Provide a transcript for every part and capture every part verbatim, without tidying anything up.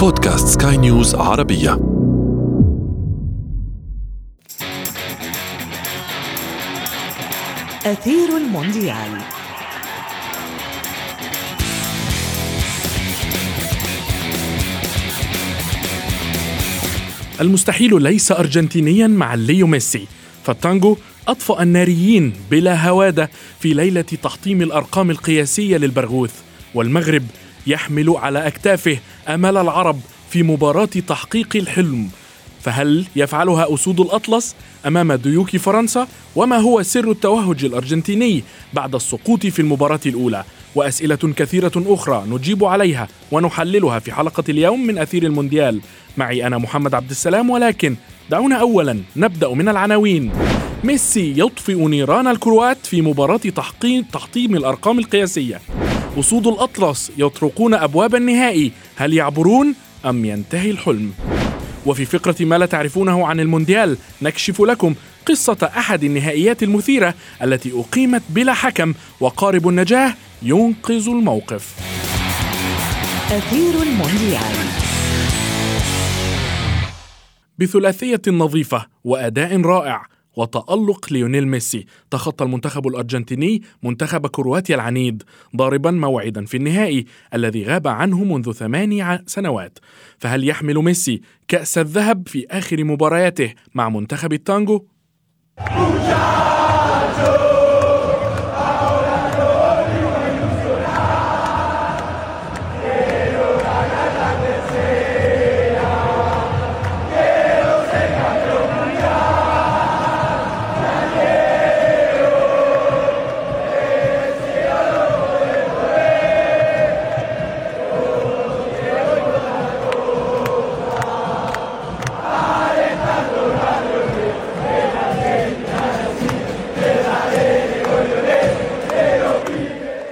بودكاست سكاي نيوز عربية. أثير المونديال. المستحيل ليس أرجنتينياً مع ليو ميسي، فالتانجو أطفأ الناريين بلا هوادة في ليلة تحطيم الأرقام القياسية للبرغوث، والمغرب يحمل على أكتافه أمل العرب في مباراة تحقيق الحلم. فهل يفعلها أسود الأطلس أمام ديوك فرنسا؟ وما هو سر التوهج الأرجنتيني بعد السقوط في المباراة الأولى؟ وأسئلة كثيرة أخرى نجيب عليها ونحللها في حلقة اليوم من أثير المونديال. معي أنا محمد عبد السلام، ولكن دعونا أولا نبدأ من العناوين. ميسي يطفئ نيران الكروات في مباراة تحقيق تحطيم الأرقام القياسية. أسود الأطلس يطرقون أبواب النهائي، هل يعبرون أم ينتهي الحلم؟ وفي فقرة ما لا تعرفونه عن المونديال نكشف لكم قصة أحد النهائيات المثيرة التي أقيمت بلا حكم، وقارب النجاح ينقذ الموقف. أثير المونديال بثلاثية نظيفة وأداء رائع وتألق ليونيل ميسي، تخطى المنتخب الأرجنتيني منتخب كرواتيا العنيد، ضاربا موعدا في النهائي الذي غاب عنه منذ ثماني سنوات. فهل يحمل ميسي كأس الذهب في آخر مبارياته مع منتخب التانجو؟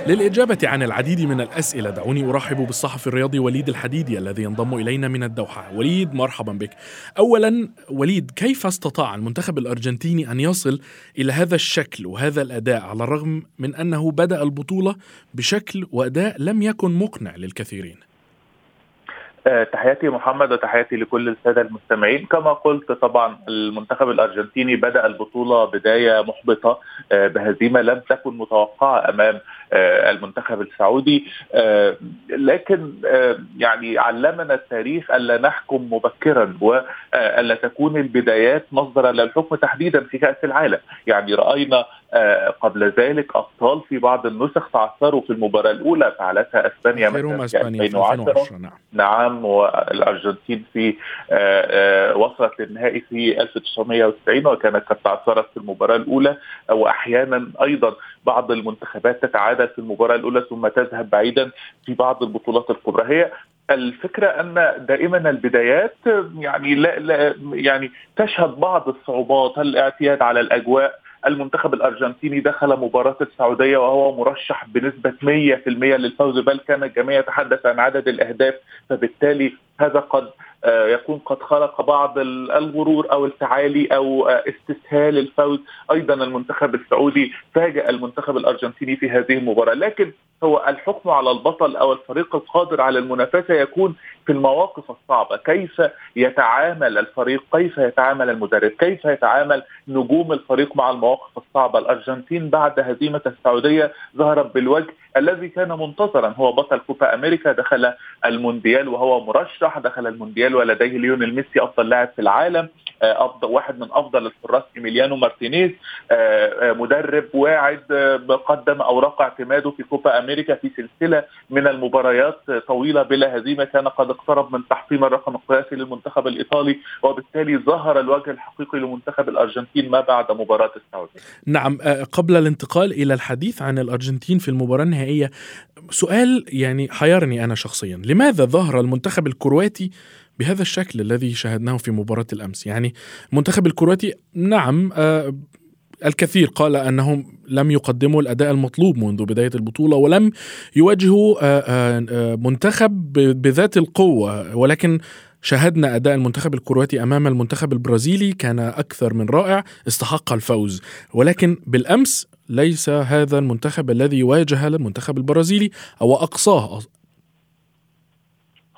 للإجابة عن العديد من الأسئلة دعوني أرحب بالصحفي الرياضي وليد الحديدي الذي ينضم إلينا من الدوحة. وليد، مرحبا بك. أولا وليد، كيف استطاع المنتخب الأرجنتيني أن يصل إلى هذا الشكل وهذا الأداء على الرغم من أنه بدأ البطولة بشكل وأداء لم يكن مقنع للكثيرين؟ تحياتي محمد وتحياتي لكل السادة المستمعين. كما قلت طبعا المنتخب الأرجنتيني بدأ البطولة بداية محبطة بهزيمة لم تكن متوقعة أمام المنتخب السعودي، لكن يعني علمنا التاريخ ألا نحكم مبكرا وألا تكون البدايات مصدرا للحكم تحديدا في كأس العالم. يعني رأينا قبل ذلك أبطال في بعض النسخ تعثروا في المباراة الأولى، فعلتها أسبانيا مثلا ألفين وعشرة نعم، والأرجنتين في وصلت للنهائي في ألف وتسعمائة وتسعين وكانت قد تعثرت في المباراة الأولى. وأحيانا أيضا بعض المنتخبات تتعادل في المباراة الأولى ثم تذهب بعيدا في بعض البطولات الكبرى. هي الفكرة أن دائما البدايات يعني لا لا يعني تشهد بعض الصعوبات. الاعتياد على الأجواء، المنتخب الأرجنتيني دخل مباراة السعودية وهو مرشح بنسبة مئة بالمئة للفوز، بل كان الجميع يتحدث عن عدد الأهداف، فبالتالي هذا قد يكون قد خلق بعض الغرور أو التعالي أو استسهال الفوز. أيضا المنتخب السعودي فاجأ المنتخب الأرجنتيني في هذه المباراة، لكن هو الحكم على البطل أو الفريق القادر على المنافسة يكون في المواقف الصعبة. كيف يتعامل الفريق، كيف يتعامل المدرب، كيف يتعامل نجوم الفريق مع المواقف الصعبة. الأرجنتين بعد هزيمة السعودية ظهرت بالوجه الذي كان منتظرا، هو بطل كوبا أمريكا، دخل المونديال وهو مرشح، دخل المونديال ولديه ليونيل ميسي أفضل لاعب في العالم، أفضل واحد من أفضل الحراس إيميليانو مارتينيز، مدرب واعد قدم أوراق اعتماده في كوبا أمريكا في سلسلة من المباريات طويلة بلا هزيمة، كان قد اقترب من تحطيم الرقم القياسي للمنتخب الإيطالي، وبالتالي ظهر الوجه الحقيقي لمنتخب الأرجنتين ما بعد مباراة السعودية. نعم، قبل الانتقال إلى الحديث عن الأرجنتين في المباراة النهائية، سؤال يعني حيرني أنا شخصيا، لماذا ظهر المنتخب الكرواتي بهذا الشكل الذي شاهدناه في مباراة الأمس؟ يعني منتخب الكرواتي نعم آه الكثير قال أنهم لم يقدموا الأداء المطلوب منذ بداية البطولة ولم يواجهوا آه آه منتخب بذات القوة، ولكن شاهدنا أداء المنتخب الكرواتي أمام المنتخب البرازيلي كان أكثر من رائع، استحق الفوز. ولكن بالأمس ليس هذا المنتخب الذي واجه المنتخب البرازيلي أو أقصاه،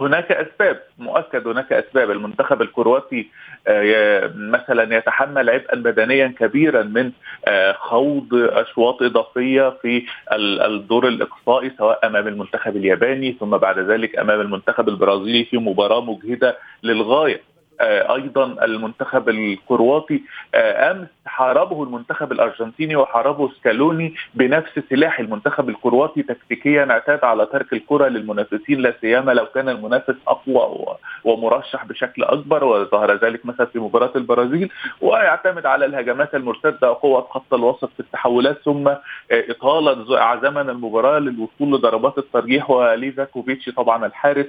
هناك أسباب، مؤكد هناك أسباب. المنتخب الكرواتي مثلا يتحمل عبئا بدنيا كبيرا من خوض أشواط إضافية في الدور الإقصائي، سواء أمام المنتخب الياباني ثم بعد ذلك أمام المنتخب البرازيلي في مباراة مجهدة للغاية. أيضا المنتخب الكرواتي أمس حاربه المنتخب الأرجنتيني وحاربه سكالوني بنفس سلاح المنتخب الكرواتي. تكتيكيا اعتاد على ترك الكرة للمنافسين، لا سيما لو كان المنافس أقوى ومرشح بشكل أكبر، وظهر ذلك مثلا في مباراة البرازيل، ويعتمد على الهجمات المرتدة وقوة خط الوسط في التحولات، ثم إطالة زمن المباراة للوصول لضربات الترجيح. وليفا كوفيتش طبعا الحارس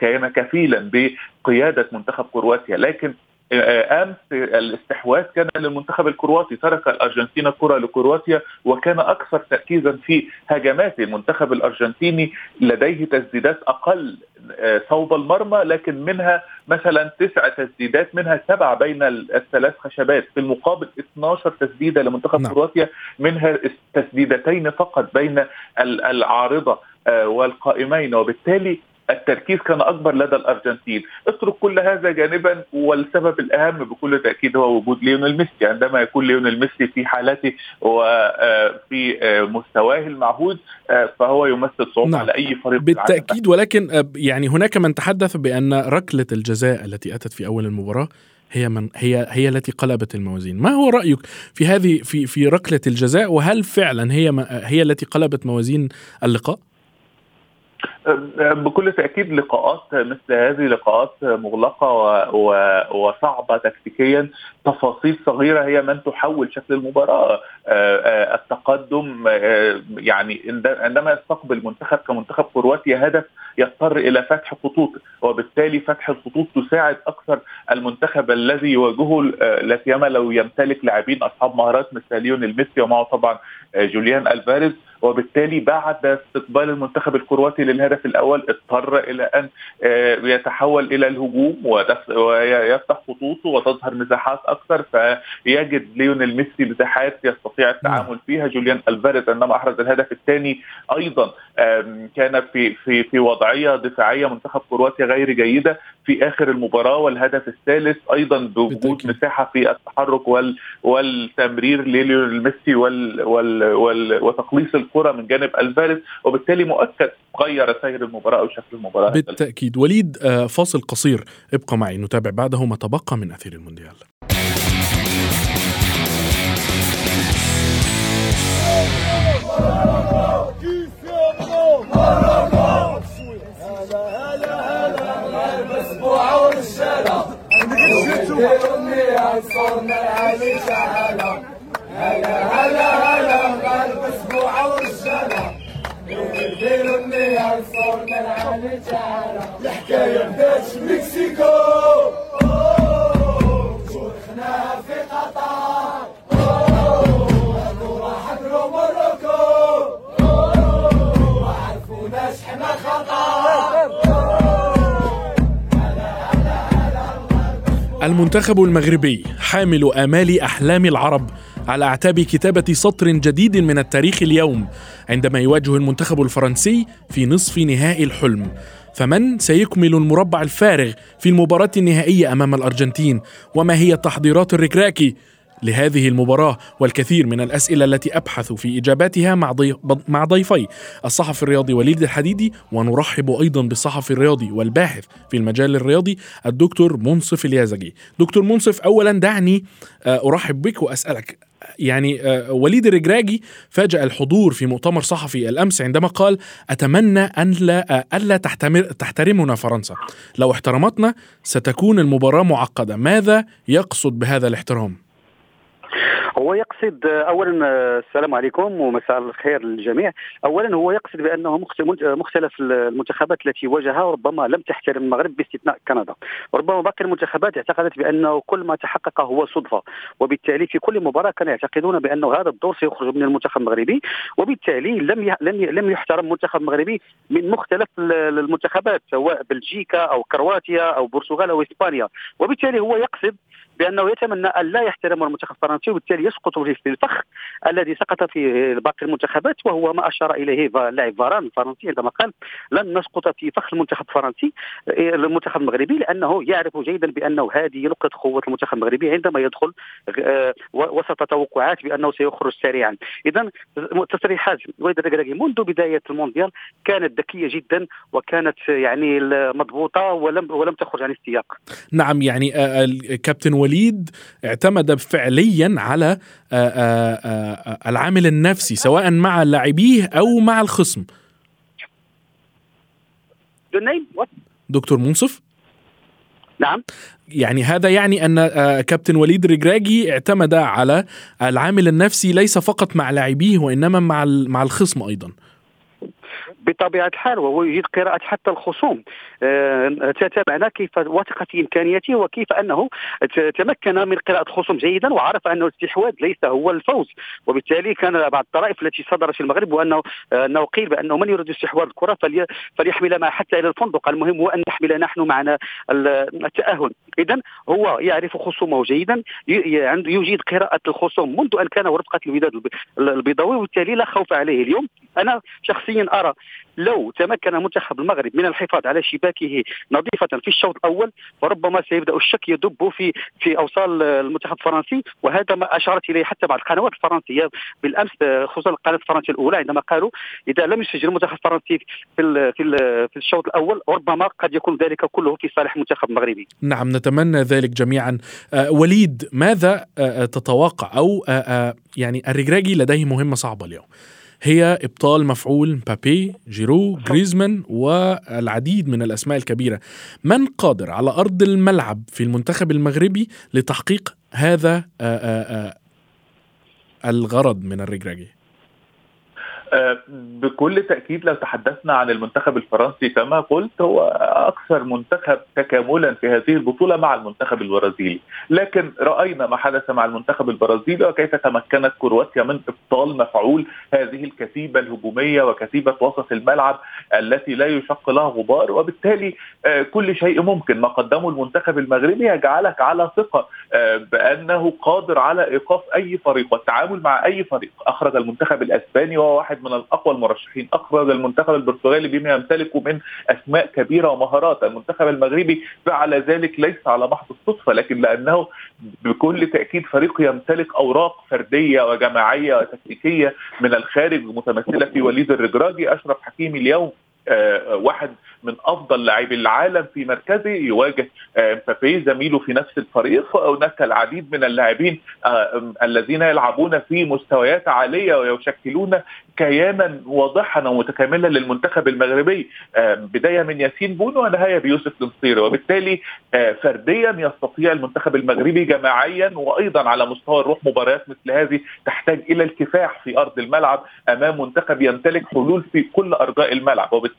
كان كفيلا بقيادة منتخب كرواتي، لكن أمس الاستحواذ كان للمنتخب الكرواتي. ترك الأرجنتين الكرة لكرواتيا وكان أكثر تركيزا في هجماته. المنتخب الأرجنتيني لديه تسديدات أقل صوب المرمى، لكن منها مثلا تسع تسديدات، منها سبع بين الثلاث خشبات، في المقابل اثناشر تسديدة لمنتخب نعم. كرواتيا، منها تسديدتين فقط بين العارضة والقائمين، وبالتالي التركيز كان أكبر لدى الأرجنتين. اترك كل هذا جانبا، والسبب الأهم بكل تأكيد هو وجود ليونيل ميسي. عندما يكون ليونيل ميسي في حالته وفي مستواه المعهود فهو يمثل صعوبة نعم. على أي فريق بالتأكيد. ولكن يعني هناك من تحدث بأن ركلة الجزاء التي أتت في أول المباراة هي من هي هي التي قلبت الموازين. ما هو رأيك في هذه في في ركلة الجزاء، وهل فعلا هي هي التي قلبت موازين اللقاء؟ بكل تأكيد لقاءات مثل هذه لقاءات مغلقة وصعبة تكتيكيا، تفاصيل صغيرة هي من تحول شكل المباراة. التقدم، يعني عندما يستقبل منتخب كمنتخب كرواتيا هدف يضطر إلى فتح خطوط، وبالتالي فتح الخطوط تساعد أكثر المنتخب الذي يواجهه، لا سيما لو يمتلك لاعبين أصحاب مهارات مثل ليونيل ميسي ومعه طبعا جوليان ألفاريز. وبالتالي بعد استقبال المنتخب الكرواتي للهدف الأول اضطر إلى أن يتحول إلى الهجوم ويفتح خطوطه وتظهر مساحات أكثر، فيجد ليونيل ميسي مساحات يستطيع التعامل فيها. جوليان ألفاريز عندما أحرز الهدف الثاني أيضا كان في في في وضعية دفاعية منتخب كرواتيا غير جيدة في آخر المباراة، والهدف الثالث أيضا بوجود مساحة في التحرك وال والتمرير لليونيل ميسي وال وال وتقليص الكرة من جانب ألفاريز، وبالتالي مؤكد غير سير المباراة أو شكل المباراة بالتأكيد. وليد، فاصل قصير، ابقى معي، نتابع بعده ما تبقى من أثير المونديال. المنتخب المغربي حامل آمال أحلام العرب على أعتاب كتابة سطر جديد من التاريخ اليوم، عندما يواجه المنتخب الفرنسي في نصف نهائي الحلم. فمن سيكمل المربع الفارغ في المباراة النهائية أمام الأرجنتين؟ وما هي تحضيرات الركراكي لهذه المباراة؟ والكثير من الأسئلة التي أبحث في إجاباتها مع ضي... مع ضيفي الصحفي الرياضي وليد الحديدي، ونرحب أيضا بالصحفي الرياضي والباحث في المجال الرياضي الدكتور منصف اليازغي. دكتور منصف، أولا دعني أرحب بك وأسألك، يعني وليد الرجراجي فاجأ الحضور في مؤتمر صحفي الأمس عندما قال أتمنى أن لا ألا تحترمنا فرنسا، لو احترمتنا ستكون المباراة معقدة. ماذا يقصد بهذا الاحترام؟ هو يقصد أولا السلام عليكم ومساء الخير للجميع. أولا هو يقصد بأنه مختلف المنتخبات التي واجهها ربما لم تحترم المغرب باستثناء كندا. ربما باقي المنتخبات اعتقدت بأنه كل ما تحقق هو صدفة، وبالتالي في كل مباراة كانوا يعتقدون بأنه هذا الدور سيخرج من المنتخب المغربي، وبالتالي لم لم يحترم منتخب مغربي من مختلف المنتخبات، سواء بلجيكا أو كرواتيا أو البرتغال أو إسبانيا. وبالتالي هو يقصد بأنه يتمنى أن لا يحترم المنتخب الفرنسي وبالتالي يسقط في الفخ الذي سقط فيه باقي المنتخبات، وهو ما أشار إليه اللاعب فاران الفرنسي عندما قال لن نسقط في فخ المنتخب الفرنسي المنتخب المغربي، لأنه يعرف جيدا بأنه هذه نقطة قوة المنتخب المغربي عندما يدخل وسط توقعات بأنه سيخرج سريعا. إذن تصريحات وليد الركراكي منذ بداية المونديال كانت ذكية جدا وكانت يعني مضبوطة ولم ولم تخرج عن السياق. نعم، يعني الكابتن وليد اعتمد فعليا على العامل النفسي سواء مع لاعبيه أو مع الخصم. دكتور منصف، نعم، يعني هذا يعني أن كابتن وليد رجراجي اعتمد على العامل النفسي ليس فقط مع لاعبيه وإنما مع مع الخصم أيضا. بطبيعة الحال، وهو يجيد قراءة حتى الخصوم، أه تتابعنا كيف وثق في إمكانياته وكيف أنه تمكن من قراءة الخصوم جيدا وعرف أنه الاستحواذ ليس هو الفوز، وبالتالي كان بعض الطرائف التي صدرت في المغرب وأنه أنه قيل بأنه من يريد استحواذ الكرة فلي فليحمل معه حتى إلى الفندق، المهم هو أن نحمل نحن معنا التأهل. إذن هو يعرف خصومه جيدا، يجيد قراءة الخصوم منذ أن كان ورفقة الوداد البيضاوي، وبالتالي لا خوف عليه اليوم. أنا شخصيا أرى لو تمكن منتخب المغرب من الحفاظ على شباكه نظيفة في الشوط الأول فربما سيبدأ الشك يدب في في أوصال المنتخب الفرنسي، وهذا ما أشارت إليه حتى بعض القنوات الفرنسية بالأمس، خصوصا القناة الفرنسية الأولى عندما قالوا إذا لم يسجل المنتخب الفرنسي في ال في ال في الشوط الأول ربما قد يكون ذلك كله في صالح المنتخب المغربي. نعم، نتمنى ذلك جميعا. آه وليد، ماذا آه تتوقع أو آه آه يعني الركراكي لديه مهمة صعبة اليوم، هي إبطال مفعول مبابي، جيرو، غريزمان والعديد من الأسماء الكبيرة. من قادر على أرض الملعب في المنتخب المغربي لتحقيق هذا آآ آآ الغرض من الركراكي؟ بكل تأكيد لو تحدثنا عن المنتخب الفرنسي كما قلت هو أكثر منتخب تكاملا في هذه البطولة مع المنتخب البرازيلي، لكن رأينا ما حدث مع المنتخب البرازيلي وكيف تمكنت كرواتيا من إبطال مفعول هذه الكتيبة الهجومية وكتيبة وسط الملعب التي لا يشق لها غبار، وبالتالي كل شيء ممكن. ما قدمه المنتخب المغربي يجعلك على ثقة بأنه قادر على إيقاف أي فريق والتعامل مع أي فريق. أخرج المنتخب الأسباني وهو واحد من الأقوى المرشحين، أخرج المنتخب البرتغالي بما يمتلكه من أسماء كبيرة ومهارات. المنتخب المغربي فعل ذلك ليس على محض الصدفة، لكن لأنه بكل تأكيد فريق يمتلك أوراق فردية وجماعية وتكتيكية من الخارج متمثلة في وليد الركراكي. أشرف حكيمي اليوم آه واحد من أفضل لاعبي العالم في مركزه، يواجه آه مبابي زميله في نفس الفريق، وهناك العديد من اللاعبين آه الذين يلعبون في مستويات عالية ويشكلون كيانا واضحا ومتكاملا للمنتخب المغربي، آه بداية من ياسين بونو ونهاية بيوسف النصيري. وبالتالي آه فرديا يستطيع المنتخب المغربي، جماعيا وأيضا على مستوى الروح. مباريات مثل هذه تحتاج إلى الكفاح في أرض الملعب أمام منتخب يمتلك حلول في كل أرجاء الملعب، وبالتالي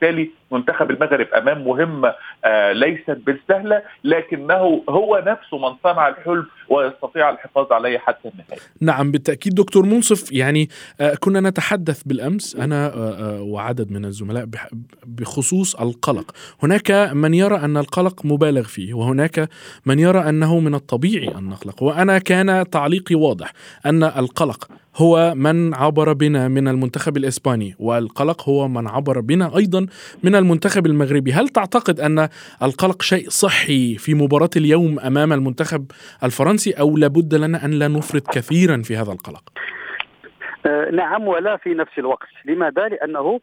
منتخب المغرب أمام مهمة آه ليست بالسهلة، لكنه هو نفسه من صنع الحلم ويستطيع الحفاظ عليه حتى النهاية. نعم بالتأكيد دكتور منصف، يعني آه كنا نتحدث بالأمس أنا آه وعدد من الزملاء بخصوص القلق. هناك من يرى أن القلق مبالغ فيه وهناك من يرى أنه من الطبيعي أن نقلق، وأنا كان تعليقي واضح أن القلق هو من عبر بنا من المنتخب الإسباني والقلق هو من عبر بنا أيضا من المنتخب المغربي. هل تعتقد أن القلق شيء صحي في مباراة اليوم أمام المنتخب الفرنسي أو لابد لنا أن لا نفرط كثيرا في هذا القلق؟ نعم ولا في نفس الوقت. لماذا؟ لأنه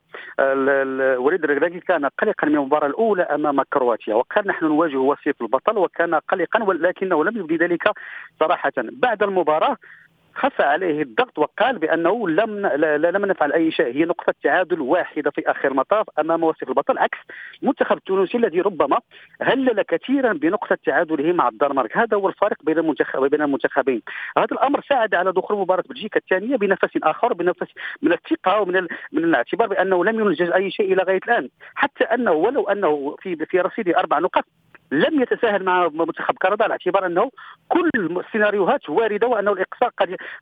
وليد الركراكي كان قلقا من المباراة الأولى أمام كرواتيا وكان نحن نواجه وصيف البطل وكان قلقا، ولكنه لم يبدي ذلك صراحة. بعد المباراة خف عليه الضغط وقال بأنه لم لم نفعل أي شيء، هي نقطة تعادل واحدة في آخر مطاف أمام وصيف البطل، عكس المنتخب التونسي الذي ربما هلل كثيرا بنقطة تعادله مع الدنمارك. هذا هو الفارق بين المنتخب بين المنتخبين. هذا الأمر ساعد على دخول مباراة بلجيكا الثانية بنفس آخر، بنفس من الثقة ومن ال... من الاعتبار بأنه لم ينجز أي شيء إلى غاية الآن، حتى أنه ولو أنه في في رصيده أربع نقاط لم يتساهل مع منتخب كندا، على اعتبار أنه كل السيناريوهات واردة وأنه الإقصاء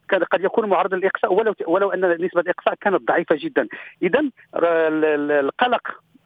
قد قد يكون معرض للإقصاء ولو ولو أن نسبة الإقصاء كانت ضعيفة جدا. إذن القلق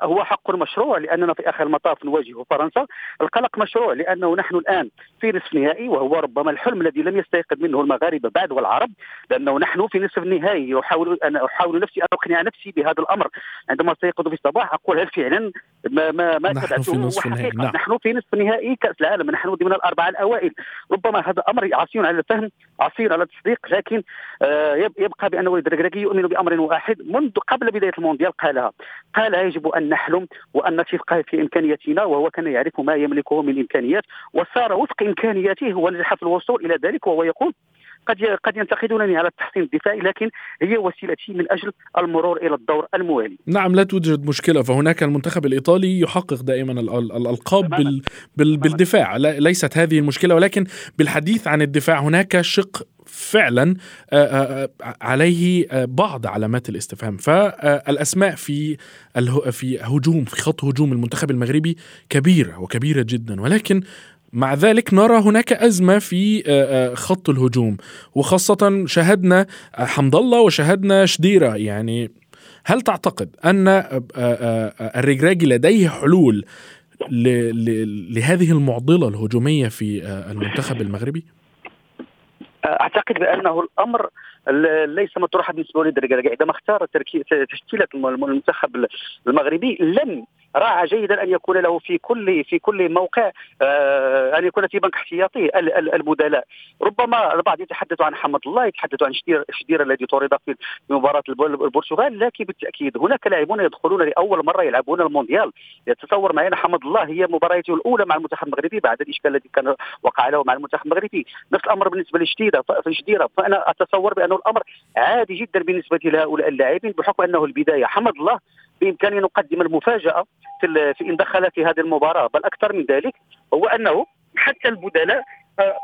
هو حق مشروع، لأننا في آخر المطاف نواجه فرنسا. القلق مشروع لأنه نحن الآن في نصف نهائي، وهو ربما الحلم الذي لم يستيقظ منه المغاربة بعد والعرب، لأنه نحن في نصف النهائي. أحاول أنا أحاول نفسي أن أقنع نفسي بهذا الأمر، عندما استيقظ في الصباح أقول هل فعلا ما ما ما تبعته حقيقة؟ نعم. نحن في نصف نهائي كأس العالم، نحن ضمن الأربعة الأوائل. ربما هذا أمر عسير على الفهم، عسير على التصديق، لكن آه يبقى بأن وليد الركراكي يؤمن بأمر واحد منذ قبل بداية المونديال قالها قال يجب أن نحلم وأن نثق في إمكانياتنا، وهو كان يعرف ما يملكه من إمكانيات وصار وفق إمكانياته ونجح في الوصول إلى ذلك. وهو يقول قد قد ينتقدونني على التحصين الدفاعي، لكن هي وسيلتي من أجل المرور إلى الدور الموالي. نعم، لا توجد مشكلة، فهناك المنتخب الإيطالي يحقق دائما الألقاب بال بال بالدفاع، ليست هذه المشكلة. ولكن بالحديث عن الدفاع هناك شق فعلا عليه بعض علامات الاستفهام، فالأسماء في في هجوم في خط هجوم المنتخب المغربي كبيرة وكبيرة جدا، ولكن مع ذلك نرى هناك أزمة في خط الهجوم، وخاصة شاهدنا حمد الله وشاهدنا شديرة. يعني هل تعتقد أن الرجراجي لديه حلول لهذه المعضلة الهجومية في المنتخب المغربي؟ أعتقد بأنه الأمر ليس مطروحا بالنسبة لوليد الركراكي. عندما اختار تشكيلة المنتخب المغربي لم راعى جيدا أن يكون له في كل في كل موقع آه أن يكون في بنك احتياطي البدلاء. ربما البعض يتحدث عن حمد الله، يتحدث عن شديرة الذي طرد في مباراة البرتغال، لكن بالتأكيد هناك لاعبون يدخلون لأول مرة يلعبون المونديال. يتصور معنا حمد الله هي مباراته الأولى مع المنتخب المغربي بعد الإشكال الذي كان وقع له مع المنتخب المغربي. نفس الأمر بالنسبة لشديرة فشديرة فأنا أتصور بأنه الأمر عادي جدا بالنسبة لهؤلاء اللاعبين، بحكم أنه البداية. حمد الله بإمكانه أن يقدم المفاجأة في في إن دخل في هذه المباراة، بل أكثر من ذلك هو أنه حتى البدلاء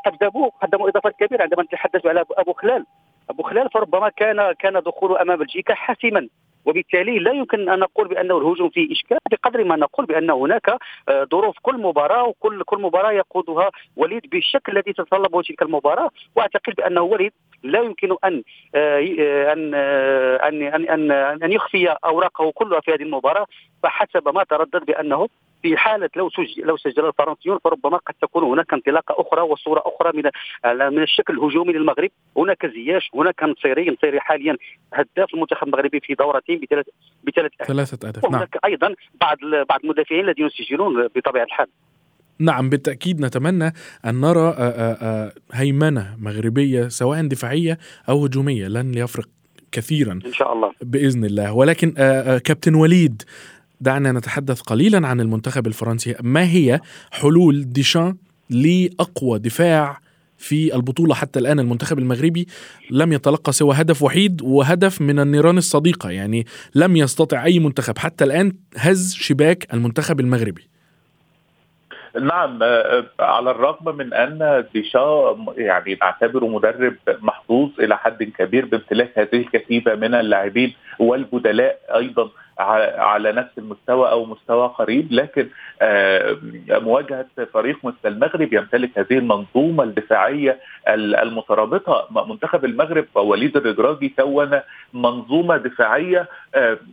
قدموا قدموا إضافات كبيرة. عندما نتحدث على أبو خلال أبو خلال فربما كان كان دخوله أمام بلجيكا حاسما، وبالتالي لا يمكن أن نقول بأنه الهجوم فيه إشكال بقدر ما نقول بأن هناك ظروف كل مباراة، وكل كل مباراة يقودها وليد بالشكل الذي تتطلبه تلك المباراة. وأعتقد بأنه وليد لا يمكن أن أن أن أن أن يخفي أوراقه كلها في هذه المباراة. فحسب ما تردد بأنه في حالة لو سجل لو سجل الفرنسيون فربما قد تكون هناك انطلاقة أخرى وصورة أخرى من من الشكل الهجومي للمغرب. هناك زياش، هناك نصيري نصيري حاليا هداف المنتخب المغربي في دورتين بثلاث بثلاث ثلاثة أهداف. وهناك نعم. أيضا بعض بعض المدافعين الذين يسجلون بطبيعة الحال. نعم، بالتأكيد نتمنى أن نرى هيمنة مغربية سواء دفاعية أو هجومية، لن يفرق كثيرا إن شاء الله بإذن الله. ولكن كابتن وليد، دعنا نتحدث قليلا عن المنتخب الفرنسي. ما هي حلول ديشان لأقوى دفاع في البطولة حتى الآن؟ المنتخب المغربي لم يتلقى سوى هدف وحيد، وهدف من النيران الصديقة، يعني لم يستطع أي منتخب حتى الآن هز شباك المنتخب المغربي. نعم، على الرغم من أن ديشان يعني نعتبره مدرب محظوظ إلى حد كبير بامتلاك هذه الكثيبة من اللاعبين والبدلاء أيضا على نفس المستوى أو مستوى قريب، لكن مواجهة فريق مثل المغرب يمتلك هذه المنظومة الدفاعية المترابطة. منتخب المغرب ووليد الركراكي كون منظومة دفاعية،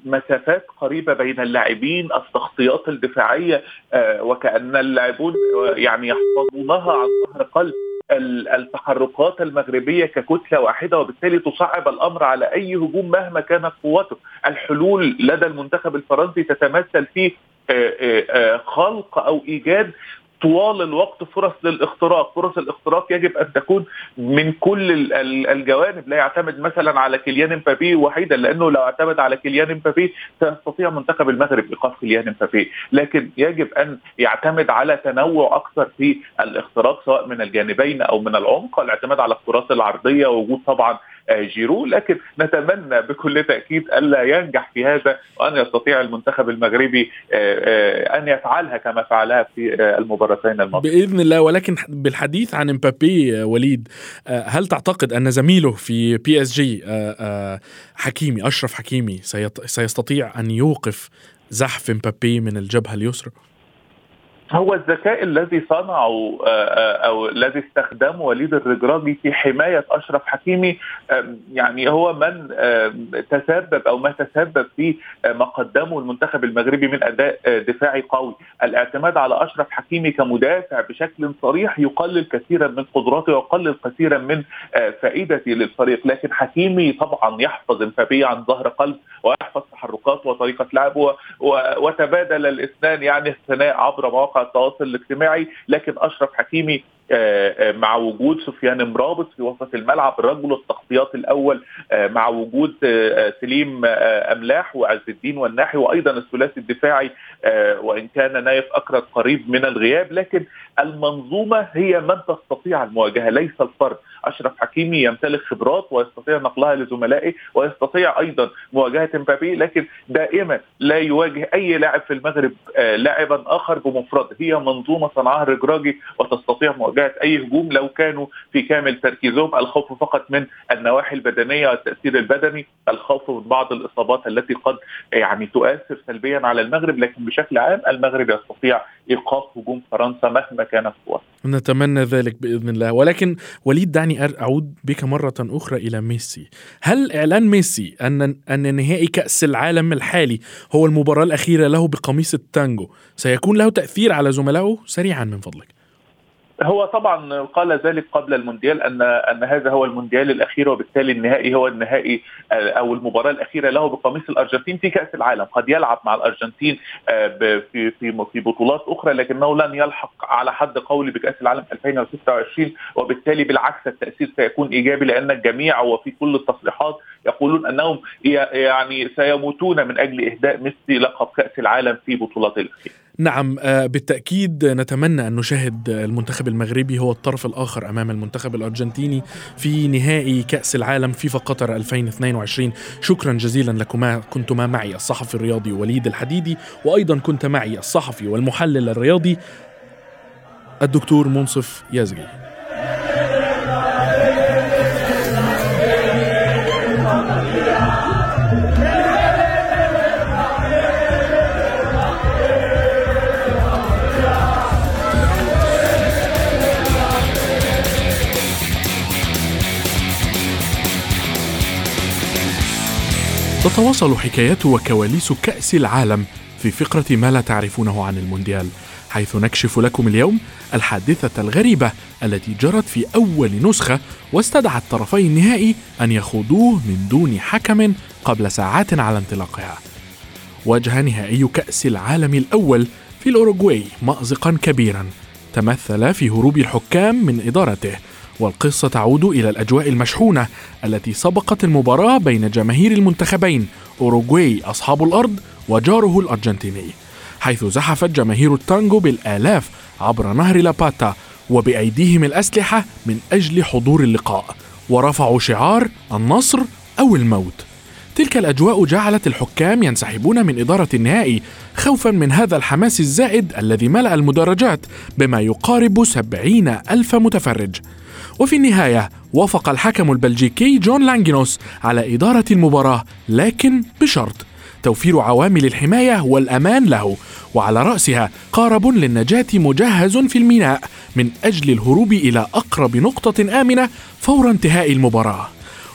مسافات قريبة بين اللاعبين، التغطيات الدفاعية، وكأن اللاعبون يعني يحفظونها عن ظهر قلب. التحركات المغربية ككتلة واحدة، وبالتالي تصعب الأمر على أي هجوم مهما كانت قوته. الحلول لدى المنتخب الفرنسي تتمثل في خلق أو إيجاد طوال الوقت فرص للاختراق. فرص الاختراق يجب أن تكون من كل الجوانب، لا يعتمد مثلا على كيليان مبابي وحيدا، لأنه لو اعتمد على كيليان مبابي سيستطيع منتخب المغرب إيقاف كيليان مبابي، لكن يجب أن يعتمد على تنوع أكثر في الاختراق سواء من الجانبين أو من العمق. الاعتماد على الكرات العرضية ووجود طبعا جيرو، لكن نتمنى بكل تأكيد ألا ينجح في هذا، وأن يستطيع المنتخب المغربي أن يفعلها كما فعلها في المباراتين الماضية بإذن الله. ولكن بالحديث عن مبابي وليد، هل تعتقد أن زميله في بي اس جي حكيمي أشرف حكيمي سيستطيع أن يوقف زحف مبابي من الجبهة اليسرى؟ هو الذكاء الذي صنعه أو الذي استخدمه وليد الرجراجي في حماية أشرف حكيمي يعني هو من تسبب أو ما تسبب في ما قدمه المنتخب المغربي من أداء دفاعي قوي. الاعتماد على أشرف حكيمي كمدافع بشكل صريح يقلل كثيرا من قدراته ويقلل كثيرا من فائدته للفريق، لكن حكيمي طبعا يحفظ امبابي عن ظهر قلب ويحفظ تحركاته وطريقة لعبه، وتبادل الاثنان يعني الثناء عبر مواقع التواصل الاجتماعي. لكن أشرف حكيمي مع وجود سفيان امرابط في وسط الملعب رجل التغطيات الاول، مع وجود سليم املاح وعز الدين والناحي وايضا الثلاثي الدفاعي وان كان نايف اكرد قريب من الغياب، لكن المنظومه هي من تستطيع المواجهه ليس الفرد. اشرف حكيمي يمتلك خبرات ويستطيع نقلها لزملائه ويستطيع ايضا مواجهه مبابي، لكن دائما لا يواجه اي لاعب في المغرب لاعبا اخر بمفرده. هي منظومه صنعها الرجراجي وتستطيع مواجهه أي هجوم لو كانوا في كامل تركيزهم، الخوف فقط من النواحي البدنية والتأثير البدني، الخوف من بعض الإصابات التي قد يعني تؤثر سلبيا على المغرب، لكن بشكل عام المغرب يستطيع إيقاف هجوم فرنسا مهما كانت قوة. نتمنى ذلك بإذن الله. ولكن وليد دعني أعود بك مرة أخرى إلى ميسي. هل إعلان ميسي أن أن نهائي كأس العالم الحالي هو المباراة الأخيرة له بقميص التانجو سيكون له تأثير على زملائه؟ سريعا من فضلك. هو طبعا قال ذلك قبل المونديال أن أن هذا هو المونديال الأخير، وبالتالي النهائي هو النهائي أو المباراة الأخيرة له بقميص الأرجنتين في كأس العالم. قد يلعب مع الأرجنتين في في في بطولات أخرى لكنه لن يلحق على حد قولي بكأس العالم ألفين وستة وعشرين، وبالتالي بالعكس التأثير سيكون إيجابي، لأن الجميع وفي كل التصريحات يقولون أنهم يعني سيموتون من أجل إهداء ميسي لقب كأس العالم في بطولات الأخيرة. نعم بالتأكيد، نتمنى أن نشاهد المنتخب المغربي هو الطرف الآخر أمام المنتخب الأرجنتيني في نهائي كأس العالم فيفا قطر ألفين واثنين وعشرين. شكرا جزيلا لكما، كنتما معي الصحفي الرياضي وليد الحديدي، وأيضا كنت معي الصحفي والمحلل الرياضي الدكتور منصف يازغي. تتواصل حكايات وكواليس كأس العالم في فقرة ما لا تعرفونه عن المونديال، حيث نكشف لكم اليوم الحادثة الغريبة التي جرت في أول نسخة واستدعت طرفي النهائي أن يخوضوه من دون حكم قبل ساعات على انطلاقها. واجه نهائي كأس العالم الأول في الأوروغواي مأزقا كبيرا تمثل في هروب الحكام من إدارته، والقصة تعود إلى الأجواء المشحونة التي سبقت المباراة بين جماهير المنتخبين أوروغواي أصحاب الأرض وجاره الأرجنتيني، حيث زحفت جماهير التانجو بالآلاف عبر نهر لاباتا وبأيديهم الأسلحة من أجل حضور اللقاء، ورفعوا شعار النصر أو الموت. تلك الأجواء جعلت الحكام ينسحبون من إدارة النهائي خوفا من هذا الحماس الزائد الذي ملأ المدرجات بما يقارب سبعين ألف متفرج. وفي النهاية وافق الحكم البلجيكي جون لانغينوس على إدارة المباراة، لكن بشرط توفير عوامل الحماية والأمان له، وعلى رأسها قارب للنجاة مجهز في الميناء من أجل الهروب إلى أقرب نقطة آمنة فور انتهاء المباراة.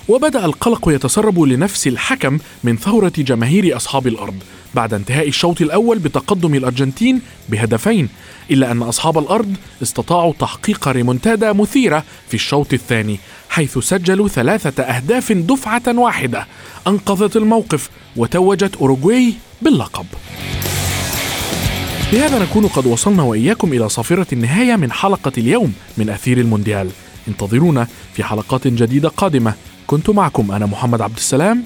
وبدأ القلق يتسرب لنفس الحكم من ثورة جماهير أصحاب الأرض بعد انتهاء الشوط الأول بتقدم الأرجنتين بهدفين، إلا أن أصحاب الأرض استطاعوا تحقيق ريمونتادا مثيرة في الشوط الثاني، حيث سجلوا ثلاثة أهداف دفعة واحدة أنقذت الموقف وتوجت أوروغواي باللقب. بهذا نكون قد وصلنا وإياكم إلى صافرة النهاية من حلقة اليوم من أثير المونديال. انتظرونا في حلقات جديدة قادمة. كنت معكم أنا محمد عبد السلام،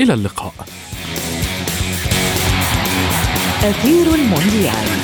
إلى اللقاء. أثير المونديال.